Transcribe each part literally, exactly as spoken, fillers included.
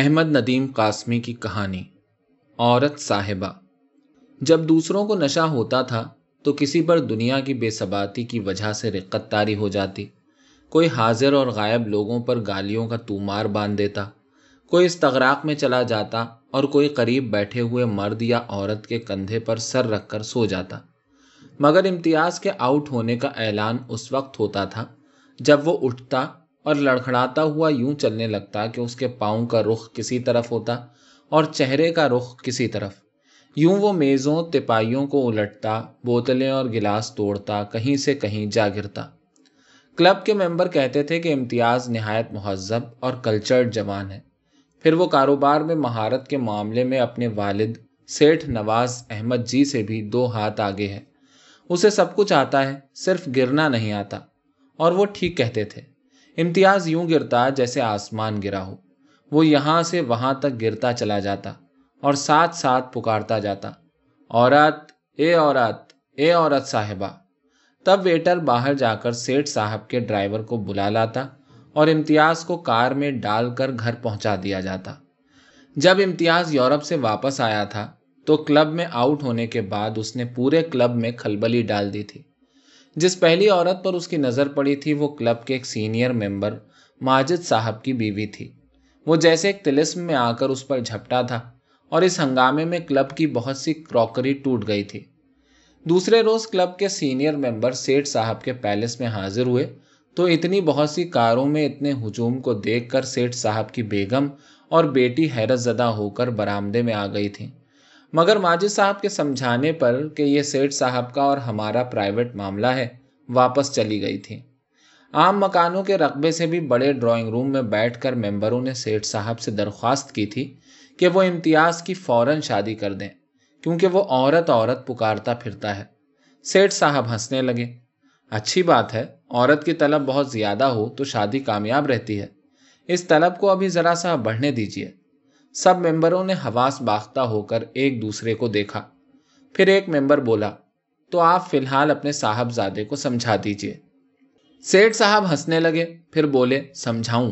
احمد ندیم قاسمی کی کہانی عورت صاحبہ۔ جب دوسروں کو نشہ ہوتا تھا تو کسی پر دنیا کی بے ثباتی کی وجہ سے رقت طاری ہو جاتی، کوئی حاضر اور غائب لوگوں پر گالیوں کا تومار باندھ دیتا، کوئی استغراق میں چلا جاتا اور کوئی قریب بیٹھے ہوئے مرد یا عورت کے کندھے پر سر رکھ کر سو جاتا۔ مگر امتیاز کے آؤٹ ہونے کا اعلان اس وقت ہوتا تھا جب وہ اٹھتا اور لڑکھڑاتا ہوا یوں چلنے لگتا کہ اس کے پاؤں کا رخ کسی طرف ہوتا اور چہرے کا رخ کسی طرف۔ یوں وہ میزوں تپائیوں کو الٹتا، بوتلیں اور گلاس توڑتا، کہیں سے کہیں جا گرتا۔ کلب کے ممبر کہتے تھے کہ امتیاز نہایت مہذب اور کلچرڈ جوان ہے۔ پھر وہ کاروبار میں مہارت کے معاملے میں اپنے والد سیٹھ نواز احمد جی سے بھی دو ہاتھ آگے ہے۔ اسے سب کچھ آتا ہے، صرف گرنا نہیں آتا، اور وہ ٹھیک کہتے تھے۔ امتیاز یوں گرتا جیسے آسمان گرا ہو، وہ یہاں سے وہاں تک گرتا چلا جاتا اور ساتھ ساتھ پکارتا جاتا، عورت، اے عورت، اے عورت صاحبہ۔ تب ویٹر باہر جا کر سیٹھ صاحب کے ڈرائیور کو بلا لاتا اور امتیاز کو کار میں ڈال کر گھر پہنچا دیا جاتا۔ جب امتیاز یورپ سے واپس آیا تھا تو کلب میں آؤٹ ہونے کے بعد اس نے پورے کلب میں کھلبلی ڈال دی تھی۔ جس پہلی عورت پر اس کی نظر پڑی تھی وہ کلب کے ایک سینئر ممبر ماجد صاحب کی بیوی تھی۔ وہ جیسے ایک طلسم میں آ کر اس پر جھپٹا تھا اور اس ہنگامے میں کلب کی بہت سی کراکری ٹوٹ گئی تھی۔ دوسرے روز کلب کے سینئر ممبر سیٹھ صاحب کے پیلس میں حاضر ہوئے تو اتنی بہت سی کاروں میں اتنے ہجوم کو دیکھ کر سیٹھ صاحب کی بیگم اور بیٹی حیرت زدہ ہو کر برآمدے میں آ گئی تھیں۔ مگر ماجد صاحب کے سمجھانے پر کہ یہ سیٹھ صاحب کا اور ہمارا پرائیویٹ معاملہ ہے، واپس چلی گئی تھی۔ عام مکانوں کے رقبے سے بھی بڑے ڈرائنگ روم میں بیٹھ کر ممبروں نے سیٹھ صاحب سے درخواست کی تھی کہ وہ امتیاز کی فوراً شادی کر دیں کیونکہ وہ عورت عورت پکارتا پھرتا ہے۔ سیٹھ صاحب ہنسنے لگے، اچھی بات ہے، عورت کی طلب بہت زیادہ ہو تو شادی کامیاب رہتی ہے، اس طلب کو ابھی ذرا سا بڑھنے دیجیے۔ سب ممبروں نے حواس باختہ ہو کر ایک دوسرے کو دیکھا۔ پھر ایک ممبر بولا، تو آپ فی الحال اپنے صاحبزادے کو سمجھا دیجیے۔ سیٹھ صاحب ہنسنے لگے، پھر بولے، سمجھاؤں؟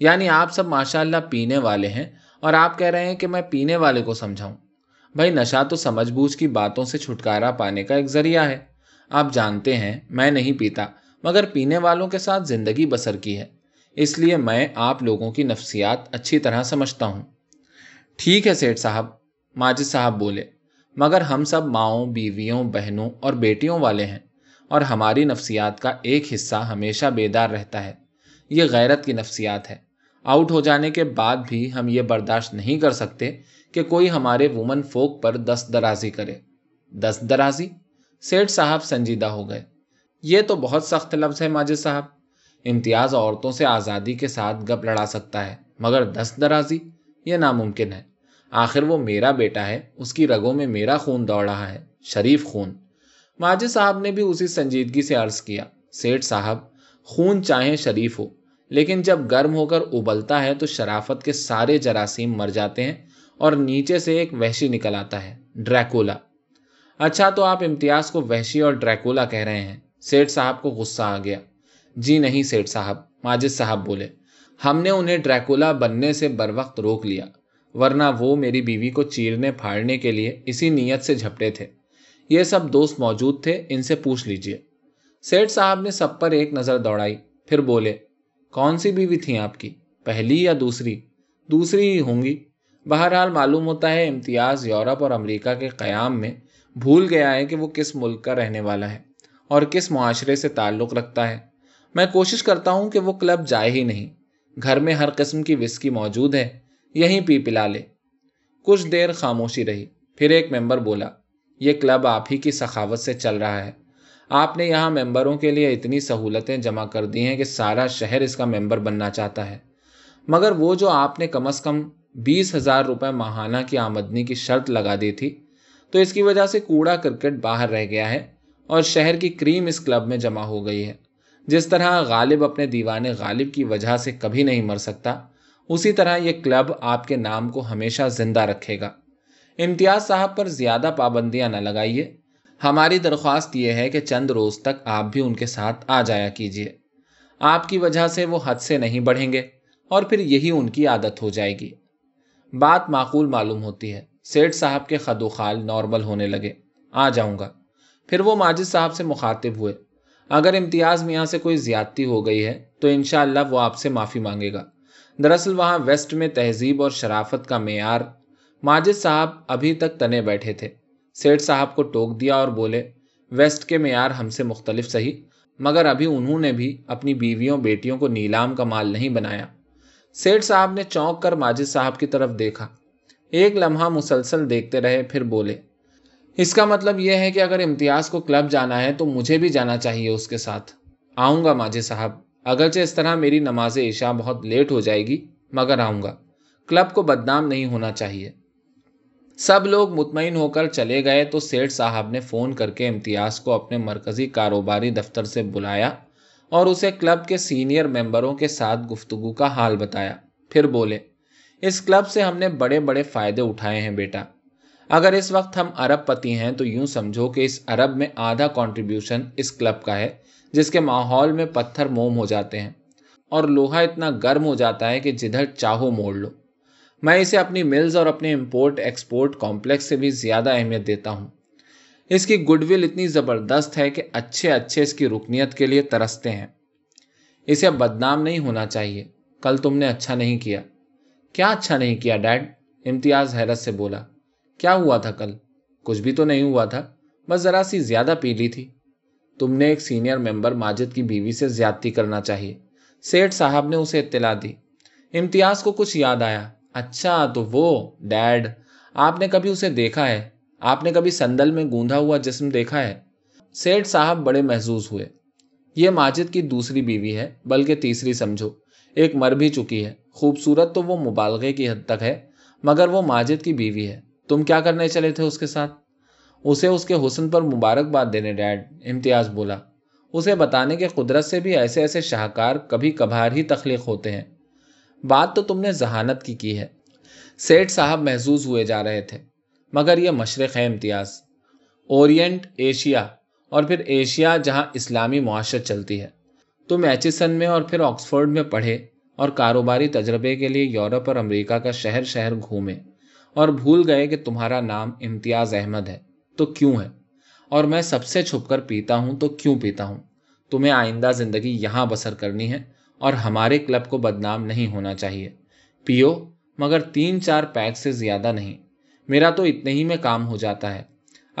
یعنی آپ سب ماشاءاللہ پینے والے ہیں اور آپ کہہ رہے ہیں کہ میں پینے والے کو سمجھاؤں؟ بھائی نشہ تو سمجھ بوجھ کی باتوں سے چھٹکارا پانے کا ایک ذریعہ ہے، آپ جانتے ہیں میں نہیں پیتا، مگر پینے والوں کے ساتھ زندگی بسر کی ہے، اس لیے میں آپ لوگوں کی نفسیات اچھی طرح سمجھتا ہوں۔ ٹھیک ہے سیٹھ صاحب، ماجد صاحب بولے، مگر ہم سب ماؤں، بیویوں، بہنوں اور بیٹیوں والے ہیں اور ہماری نفسیات کا ایک حصہ ہمیشہ بیدار رہتا ہے، یہ غیرت کی نفسیات ہے۔ آؤٹ ہو جانے کے بعد بھی ہم یہ برداشت نہیں کر سکتے کہ کوئی ہمارے وومن فوک پر دست درازی کرے۔ دست درازی؟ سیٹھ صاحب سنجیدہ ہو گئے، یہ تو بہت سخت لفظ ہے ماجد صاحب۔ امتیاز عورتوں سے آزادی کے ساتھ گپ لڑا سکتا ہے، مگر دست درازی، یہ ناممکن ہے۔ آخر وہ میرا بیٹا ہے، اس کی رگوں میں میرا خون دوڑ رہا ہے، شریف خون۔ ماجد صاحب نے بھی اسی سنجیدگی سے عرض کیا، سیٹھ صاحب، خون چاہے شریف ہو، لیکن جب گرم ہو کر ابلتا ہے تو شرافت کے سارے جراثیم مر جاتے ہیں اور نیچے سے ایک وحشی نکل آتا ہے، ڈریکولا۔ اچھا، تو آپ امتیاز کو وحشی اور ڈریکولا کہہ رہے ہیں؟ سیٹھ صاحب کو غصہ آ گیا۔ جی نہیں سیٹھ صاحب، ماجد صاحب بولے، ہم نے انہیں ڈریکولا بننے سے بروقت روک لیا، ورنہ وہ میری بیوی کو چیرنے پھاڑنے کے لیے اسی نیت سے جھپٹے تھے۔ یہ سب دوست موجود تھے، ان سے پوچھ لیجئے۔ سیٹھ صاحب نے سب پر ایک نظر دوڑائی، پھر بولے، کون سی بیوی تھیں آپ کی، پہلی یا دوسری؟ دوسری ہی ہوں گی۔ بہرحال معلوم ہوتا ہے امتیاز یورپ اور امریکہ کے قیام میں بھول گیا ہے کہ وہ کس ملک کا رہنے والا ہے اور کس معاشرے سے تعلق رکھتا ہے۔ میں کوشش کرتا ہوں کہ وہ کلب جائے ہی نہیں، گھر میں ہر قسم کی وسکی موجود ہے، یہیں پی پلا لے۔ کچھ دیر خاموشی رہی، پھر ایک ممبر بولا، یہ کلب آپ ہی کی سخاوت سے چل رہا ہے، آپ نے یہاں ممبروں کے لیے اتنی سہولتیں جمع کر دی ہیں کہ سارا شہر اس کا ممبر بننا چاہتا ہے، مگر وہ جو آپ نے کم از کم بیس ہزار روپے ماہانہ کی آمدنی کی شرط لگا دی تھی، تو اس کی وجہ سے کوڑا کرکٹ باہر رہ گیا ہے اور شہر کی کریم اس کلب میں جمع ہو گئی ہے۔ جس طرح غالب اپنے دیوان غالب کی وجہ سے کبھی نہیں مر سکتا، اسی طرح یہ کلب آپ کے نام کو ہمیشہ زندہ رکھے گا۔ امتیاز صاحب پر زیادہ پابندیاں نہ لگائیے، ہماری درخواست یہ ہے کہ چند روز تک آپ بھی ان کے ساتھ آ جایا کیجیے، آپ کی وجہ سے وہ حد سے نہیں بڑھیں گے اور پھر یہی ان کی عادت ہو جائے گی۔ بات معقول معلوم ہوتی ہے۔ سیٹھ صاحب کے خد و خال نارمل ہونے لگے۔ آ جاؤں گا۔ پھر وہ ماجد صاحب سے مخاطب ہوئے، اگر امتیاز میاں سے کوئی زیادتی ہو گئی ہے تو انشاءاللہ وہ آپ سے معافی مانگے گا۔ دراصل وہاں ویسٹ میں تہذیب اور شرافت کا معیار ماجد صاحب ابھی تک تنے بیٹھے تھے۔ سیٹھ صاحب کو ٹوک دیا اور بولے، ویسٹ کے معیار ہم سے مختلف صحیح، مگر ابھی انہوں نے بھی اپنی بیویوں بیٹیوں کو نیلام کا مال نہیں بنایا۔ سیٹھ صاحب نے چونک کر ماجد صاحب کی طرف دیکھا، ایک لمحہ مسلسل دیکھتے رہے، پھر بولے، اس کا مطلب یہ ہے کہ اگر امتیاز کو کلب جانا ہے تو مجھے بھی جانا چاہیے اس کے ساتھ۔ آؤں گا ماجد صاحب، اگرچہ اس طرح میری نماز عشاء بہت لیٹ ہو جائے گی، مگر آؤں گا۔ کلب کو بدنام نہیں ہونا چاہیے۔ سب لوگ مطمئن ہو کر چلے گئے تو سیٹھ صاحب نے فون کر کے امتیاز کو اپنے مرکزی کاروباری دفتر سے بلایا اور اسے کلب کے سینئر ممبروں کے ساتھ گفتگو کا حال بتایا۔ پھر بولے، اس کلب سے ہم نے بڑے بڑے فائدے اٹھائے ہیں بیٹا۔ اگر اس وقت ہم ارب پتی ہیں تو یوں سمجھو کہ اس ارب میں آدھا کنٹریبیوشن اس کلب کا ہے، جس کے ماحول میں پتھر موم ہو جاتے ہیں اور لوہا اتنا گرم ہو جاتا ہے کہ جدھر چاہو موڑ لو۔ میں اسے اپنی ملز اور اپنے امپورٹ ایکسپورٹ کمپلیکس سے بھی زیادہ اہمیت دیتا ہوں۔ اس کی گڈ ول اتنی زبردست ہے کہ اچھے اچھے اس کی رکنیت کے لیے ترستے ہیں۔ اسے بدنام نہیں ہونا چاہیے۔ کل تم نے اچھا نہیں کیا۔ کیا اچھا نہیں کیا ڈیڈ؟ امتیاز حیرت سے بولا۔ کیا ہوا تھا کل؟ کچھ بھی تو نہیں ہوا تھا، بس ذرا سی زیادہ پی لی تھی۔ تم نے ایک سینئر ممبر ماجد کی بیوی سے زیادتی کرنا چاہیے، سیٹھ صاحب نے اسے اطلاع دی۔ امتیاز کو کچھ یاد آیا۔ اچھا تو وہ ڈیڈ، آپ نے کبھی اسے دیکھا ہے؟ آپ نے کبھی سندل میں گوندھا ہوا جسم دیکھا ہے؟ سیٹھ صاحب بڑے محظوظ ہوئے۔ یہ ماجد کی دوسری بیوی ہے، بلکہ تیسری سمجھو، ایک مر بھی چکی ہے۔ خوبصورت تو وہ مبالغے کی حد تک ہے، مگر وہ ماجد کی بیوی ہے۔ تم کیا کرنے چلے تھے اس کے ساتھ؟ اسے اس کے حسن پر مبارکباد دینے ڈیڈ، امتیاز بولا۔ اسے بتانے کے قدرت سے بھی ایسے ایسے شاہکار کبھی کبھار ہی تخلیق ہوتے ہیں۔ بات تو تم نے ذہانت کی کی ہے، سیٹھ صاحب محظوظ ہوئے جا رہے تھے، مگر یہ مشرق ہے امتیاز، اورینٹ، ایشیا، اور پھر ایشیا جہاں اسلامی معاشرت چلتی ہے۔ تم ایچیسن میں اور پھر آکسفورڈ میں پڑھے اور کاروباری تجربے کے لیے یورپ اور امریکہ کا شہر شہر گھومے اور بھول گئے کہ تمہارا نام امتیاز احمد ہے تو کیوں ہے، اور میں سب سے چھپ کر پیتا ہوں تو کیوں پیتا ہوں۔ تمہیں آئندہ زندگی یہاں بسر کرنی ہے اور ہمارے کلب کو بدنام نہیں ہونا چاہیے۔ پیو، مگر تین چار پیک سے زیادہ نہیں، میرا تو اتنے ہی میں کام ہو جاتا ہے۔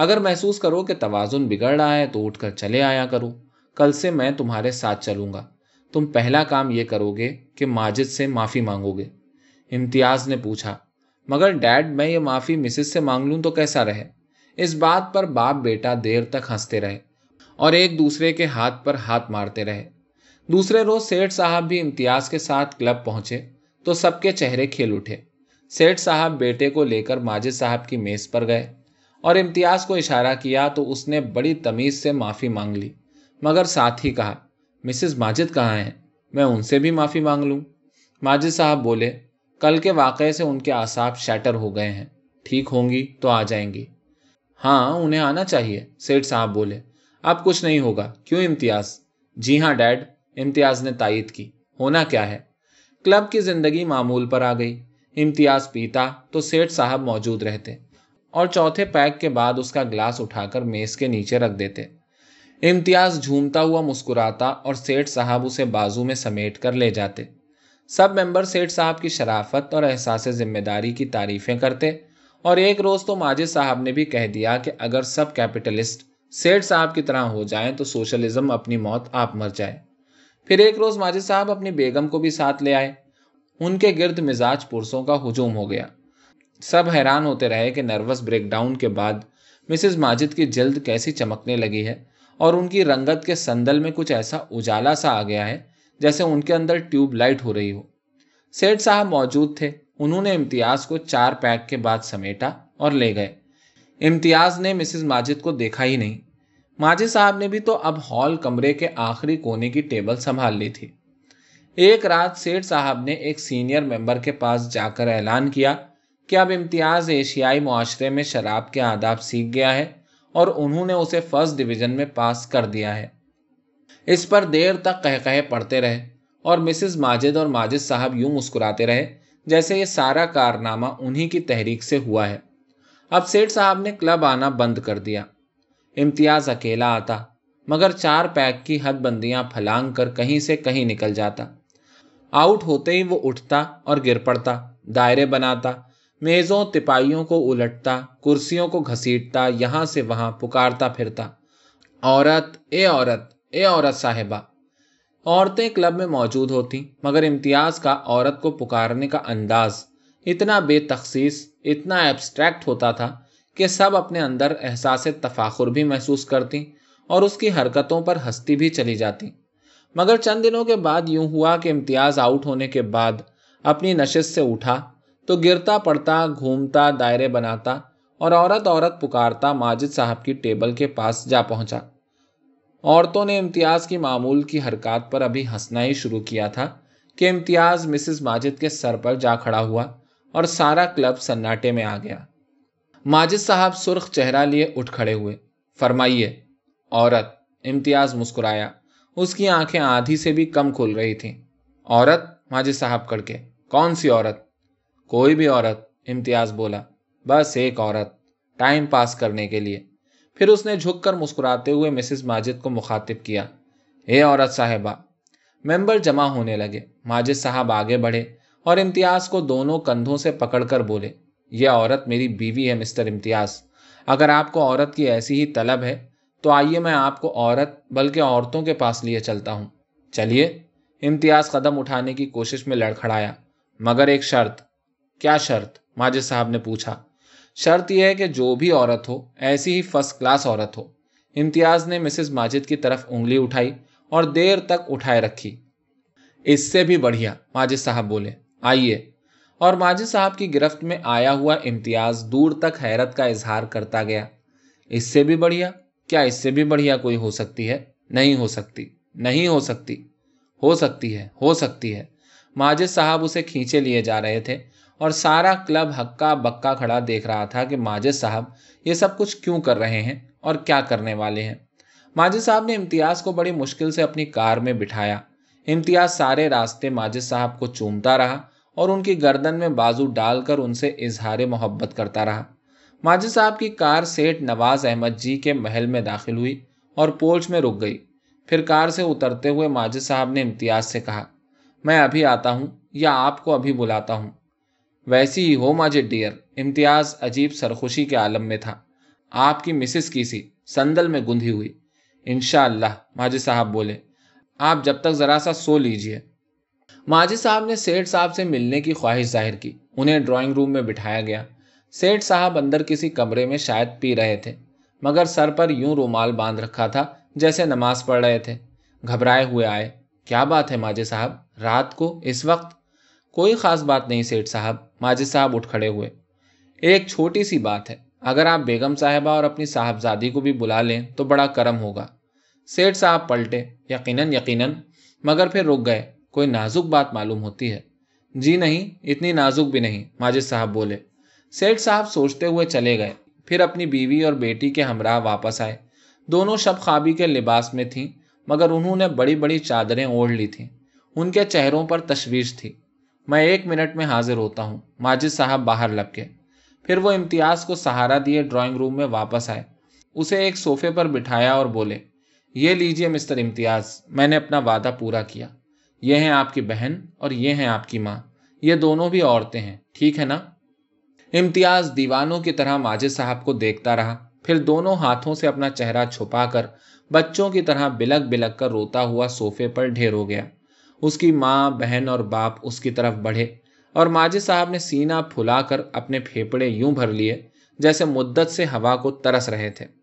اگر محسوس کرو کہ توازن بگڑ رہا ہے تو اٹھ کر چلے آیا کرو۔ کل سے میں تمہارے ساتھ چلوں گا۔ تم پہلا کام یہ کرو گے کہ ماجد سے معافی مانگو گے۔ امتیاز نے پوچھا، مگر ڈیڈ میں یہ معافی مسز سے مانگ لوں تو کیسا رہے؟ اس بات پر باپ بیٹا دیر تک ہنستے رہے اور ایک دوسرے کے ہاتھ پر ہاتھ مارتے رہے۔ دوسرے روز سیٹھ صاحب بھی امتیاز کے ساتھ کلب پہنچے تو سب کے چہرے کھل اٹھے۔ سیٹھ صاحب بیٹے کو لے کر ماجد صاحب کی میز پر گئے اور امتیاز کو اشارہ کیا تو اس نے بڑی تمیز سے معافی مانگ لی، مگر ساتھ ہی کہا، مسز ماجد کہاں ہیں؟ میں ان سے بھی معافی مانگ لوں؟ ماجد صاحب بولے، کل کے واقعے سے ان کے اعصاب شیٹر ہو گئے ہیں، ٹھیک ہوں گی تو آ جائیں گی۔ ہاں انہیں آنا چاہیے، سیٹھ صاحب بولے، اب کچھ نہیں ہوگا، کیوں امتیاز؟ جی ہاں ڈیڈ، امتیاز نے تائید کی۔ ہونا کیا ہے؟ کلب کی زندگی معمول پر آ گئی۔ امتیاز پیتا تو سیٹھ صاحب موجود رہتے اور چوتھے پیک کے بعد اس کا گلاس اٹھا کر میز کے نیچے رکھ دیتے۔ امتیاز جھومتا ہوا مسکراتا اور سیٹھ صاحب اسے بازو میں سمیٹ کر لے جاتے۔ سب ممبر سیٹھ صاحب کی شرافت اور احساس ذمہ داری کی تعریفیں کرتے، اور ایک روز تو ماجد صاحب نے بھی کہہ دیا کہ اگر سب کیپٹلسٹ سیٹھ صاحب کی طرح ہو جائیں تو سوشلزم اپنی موت آپ مر جائے۔ پھر ایک روز ماجد صاحب اپنی بیگم کو بھی ساتھ لے آئے۔ ان کے گرد مزاج پرسوں کا ہجوم ہو گیا۔ سب حیران ہوتے رہے کہ نروس بریک ڈاؤن کے بعد مسز ماجد کی جلد کیسی چمکنے لگی ہے اور ان کی رنگت کے سندل میں کچھ ایسا اجالا سا آ گیا ہے جیسے ان کے اندر ٹیوب لائٹ ہو رہی ہو۔ سیٹھ صاحب موجود تھے، انہوں نے امتیاز کو چار پیک کے بعد سمیٹا اور لے گئے۔ امتیاز نے مسز ماجد کو دیکھا ہی نہیں۔ ماجد صاحب نے بھی تو اب ہال کمرے کے آخری کونے کی ٹیبل سنبھال لی تھی۔ ایک رات سیٹھ صاحب نے ایک سینئر ممبر کے پاس جا کر اعلان کیا کہ اب امتیاز ایشیائی معاشرے میں شراب کے آداب سیکھ گیا ہے اور انہوں نے اسے فرسٹ ڈویژن میں پاس کر دیا ہے۔ اس پر دیر تک قہقہے پڑتے رہے اور مسز ماجد اور ماجد صاحب یوں مسکراتے رہے جیسے یہ سارا کارنامہ انہی کی تحریک سے ہوا ہے۔ اب سیٹھ صاحب نے کلب آنا بند کر دیا۔ امتیاز اکیلا آتا مگر چار پیک کی حد بندیاں پھلانگ کر کہیں سے کہیں نکل جاتا۔ آؤٹ ہوتے ہی وہ اٹھتا اور گر پڑتا، دائرے بناتا، میزوں تپائیوں کو الٹتا، کرسیوں کو گھسیٹتا، یہاں سے وہاں پکارتا پھرتا، عورت اے عورت اے عورت صاحبہ۔ عورتیں کلب میں موجود ہوتی مگر امتیاز کا عورت کو پکارنے کا انداز اتنا بے تخصیص، اتنا ایبسٹریکٹ ہوتا تھا کہ سب اپنے اندر احساس تفاخر بھی محسوس کرتی اور اس کی حرکتوں پر ہنستی بھی چلی جاتی۔ مگر چند دنوں کے بعد یوں ہوا کہ امتیاز آؤٹ ہونے کے بعد اپنی نشست سے اٹھا تو گرتا پڑتا، گھومتا، دائرے بناتا اور عورت عورت پکارتا ماجد صاحب کی ٹیبل کے پاس جا پہنچا۔ عورتوں نے امتیاز کی معمول کی حرکات پر ابھی ہنسنا ہی شروع کیا تھا کہ امتیاز مسز ماجد کے سر پر جا کھڑا ہوا اور سارا کلب سناٹے میں آ گیا۔ ماجد صاحب سرخ چہرہ لیے اٹھ کھڑے ہوئے۔ فرمائیے عورت۔ امتیاز مسکرایا، اس کی آنکھیں آدھی سے بھی کم کھل رہی تھیں۔ عورت؟ ماجد صاحب کڑکے، کون سی عورت؟ کوئی بھی عورت، امتیاز بولا، بس ایک عورت، ٹائم پاس کرنے کے لیے۔ پھر اس نے جھک کر مسکراتے ہوئے مسز ماجد کو مخاطب کیا، اے عورت صاحبہ۔ ممبر جمع ہونے لگے، ماجد صاحب آگے بڑھے اور امتیاز کو دونوں کندھوں سے پکڑ کر بولے، یہ عورت میری بیوی ہے مسٹر امتیاز، اگر آپ کو عورت کی ایسی ہی طلب ہے تو آئیے میں آپ کو عورت بلکہ عورتوں کے پاس لیے چلتا ہوں، چلیے۔ امتیاز قدم اٹھانے کی کوشش میں لڑکھڑایا، مگر ایک شرط۔ کیا شرط؟ ماجد صاحب نے پوچھا۔ شرط یہ ہے کہ جو بھی عورت ہو ایسی ہی فرسٹ کلاس عورت ہو۔ امتیاز نے مسز ماجد کی طرف انگلی اٹھائی اور دیر تک اٹھائے رکھی۔ اس سے بھی بڑھیا، ماجد صاحب بولے، آئیے۔ اور ماجد صاحب کی گرفت میں آیا ہوا امتیاز دور تک حیرت کا اظہار کرتا گیا۔ اس سے بھی بڑھیا؟ کیا اس سے بھی بڑھیا کوئی ہو سکتی ہے؟ نہیں ہو سکتی، نہیں ہو سکتی، ہو سکتی ہے، ہو سکتی ہے۔ ماجد صاحب اسے کھینچے لیے جا رہے تھے اور سارا کلب ہکا بکا کھڑا دیکھ رہا تھا کہ ماجد صاحب یہ سب کچھ کیوں کر رہے ہیں اور کیا کرنے والے ہیں۔ ماجد صاحب نے امتیاز کو بڑی مشکل سے اپنی کار میں بٹھایا۔ امتیاز سارے راستے ماجد صاحب کو چومتا رہا اور ان کی گردن میں بازو ڈال کر ان سے اظہار محبت کرتا رہا۔ ماجد صاحب کی کار سیٹھ نواز احمد جی کے محل میں داخل ہوئی اور پورچ میں رک گئی۔ پھر کار سے اترتے ہوئے ماجد صاحب نے امتیاز سے کہا، میں ابھی آتا ہوں یا آپ کو ابھی بلاتا ہوں؟ ویسی ہی ہو ماجد ڈیئر۔ امتیاز عجیب سرخوشی کے عالم میں تھا۔ آپ کی مسز کی سی سندل میں گندھی ہوئی۔ انشاءاللہ، ماجد صاحب بولے، آپ جب تک ذرا سا سو لیجئے۔ ماجد صاحب نے سیٹھ صاحب سے ملنے کی خواہش ظاہر کی۔ انہیں ڈرائنگ روم میں بٹھایا گیا۔ سیٹھ صاحب اندر کسی کمرے میں شاید پی رہے تھے مگر سر پر یوں رومال باندھ رکھا تھا جیسے نماز پڑھ رہے تھے۔ گھبرائے ہوئے آئے، کیا بات ہے ماجد صاحب، رات کو اس وقت؟ کوئی خاص بات نہیں سیٹھ صاحب، ماجد صاحب اٹھ کھڑے ہوئے، ایک چھوٹی سی بات ہے، اگر آپ بیگم صاحبہ اور اپنی صاحبزادی کو بھی بلا لیں تو بڑا کرم ہوگا۔ سیٹھ صاحب پلٹے، یقیناً یقیناً، مگر پھر رک گئے، کوئی نازک بات معلوم ہوتی ہے۔ جی نہیں، اتنی نازک بھی نہیں، ماجد صاحب بولے۔ سیٹھ صاحب سوچتے ہوئے چلے گئے، پھر اپنی بیوی اور بیٹی کے ہمراہ واپس آئے۔ دونوں شب خوابی کے لباس میں تھیں مگر انہوں نے بڑی بڑی چادریں اوڑھ لی تھیں۔ ان کے چہروں پر تشویش تھی۔ میں ایک منٹ میں حاضر ہوتا ہوں، ماجد صاحب باہر لپکے۔ پھر وہ امتیاز کو سہارا دیے ڈرائنگ روم میں واپس آئے، اسے ایک صوفے پر بٹھایا اور بولے، یہ لیجئے مسٹر امتیاز، میں نے اپنا وعدہ پورا کیا۔ یہ ہیں آپ کی بہن اور یہ ہیں آپ کی ماں، یہ دونوں بھی عورتیں ہیں، ٹھیک ہے نا؟ امتیاز دیوانوں کی طرح ماجد صاحب کو دیکھتا رہا، پھر دونوں ہاتھوں سے اپنا چہرہ چھپا کر بچوں کی طرح بلک بلک کر روتا ہوا صوفے پر ڈھیر ہو گیا۔ اس کی ماں، بہن اور باپ اس کی طرف بڑھے اور ماجد صاحب نے سینہ پھلا کر اپنے پھیپڑے یوں بھر لیے جیسے مدت سے ہوا کو ترس رہے تھے۔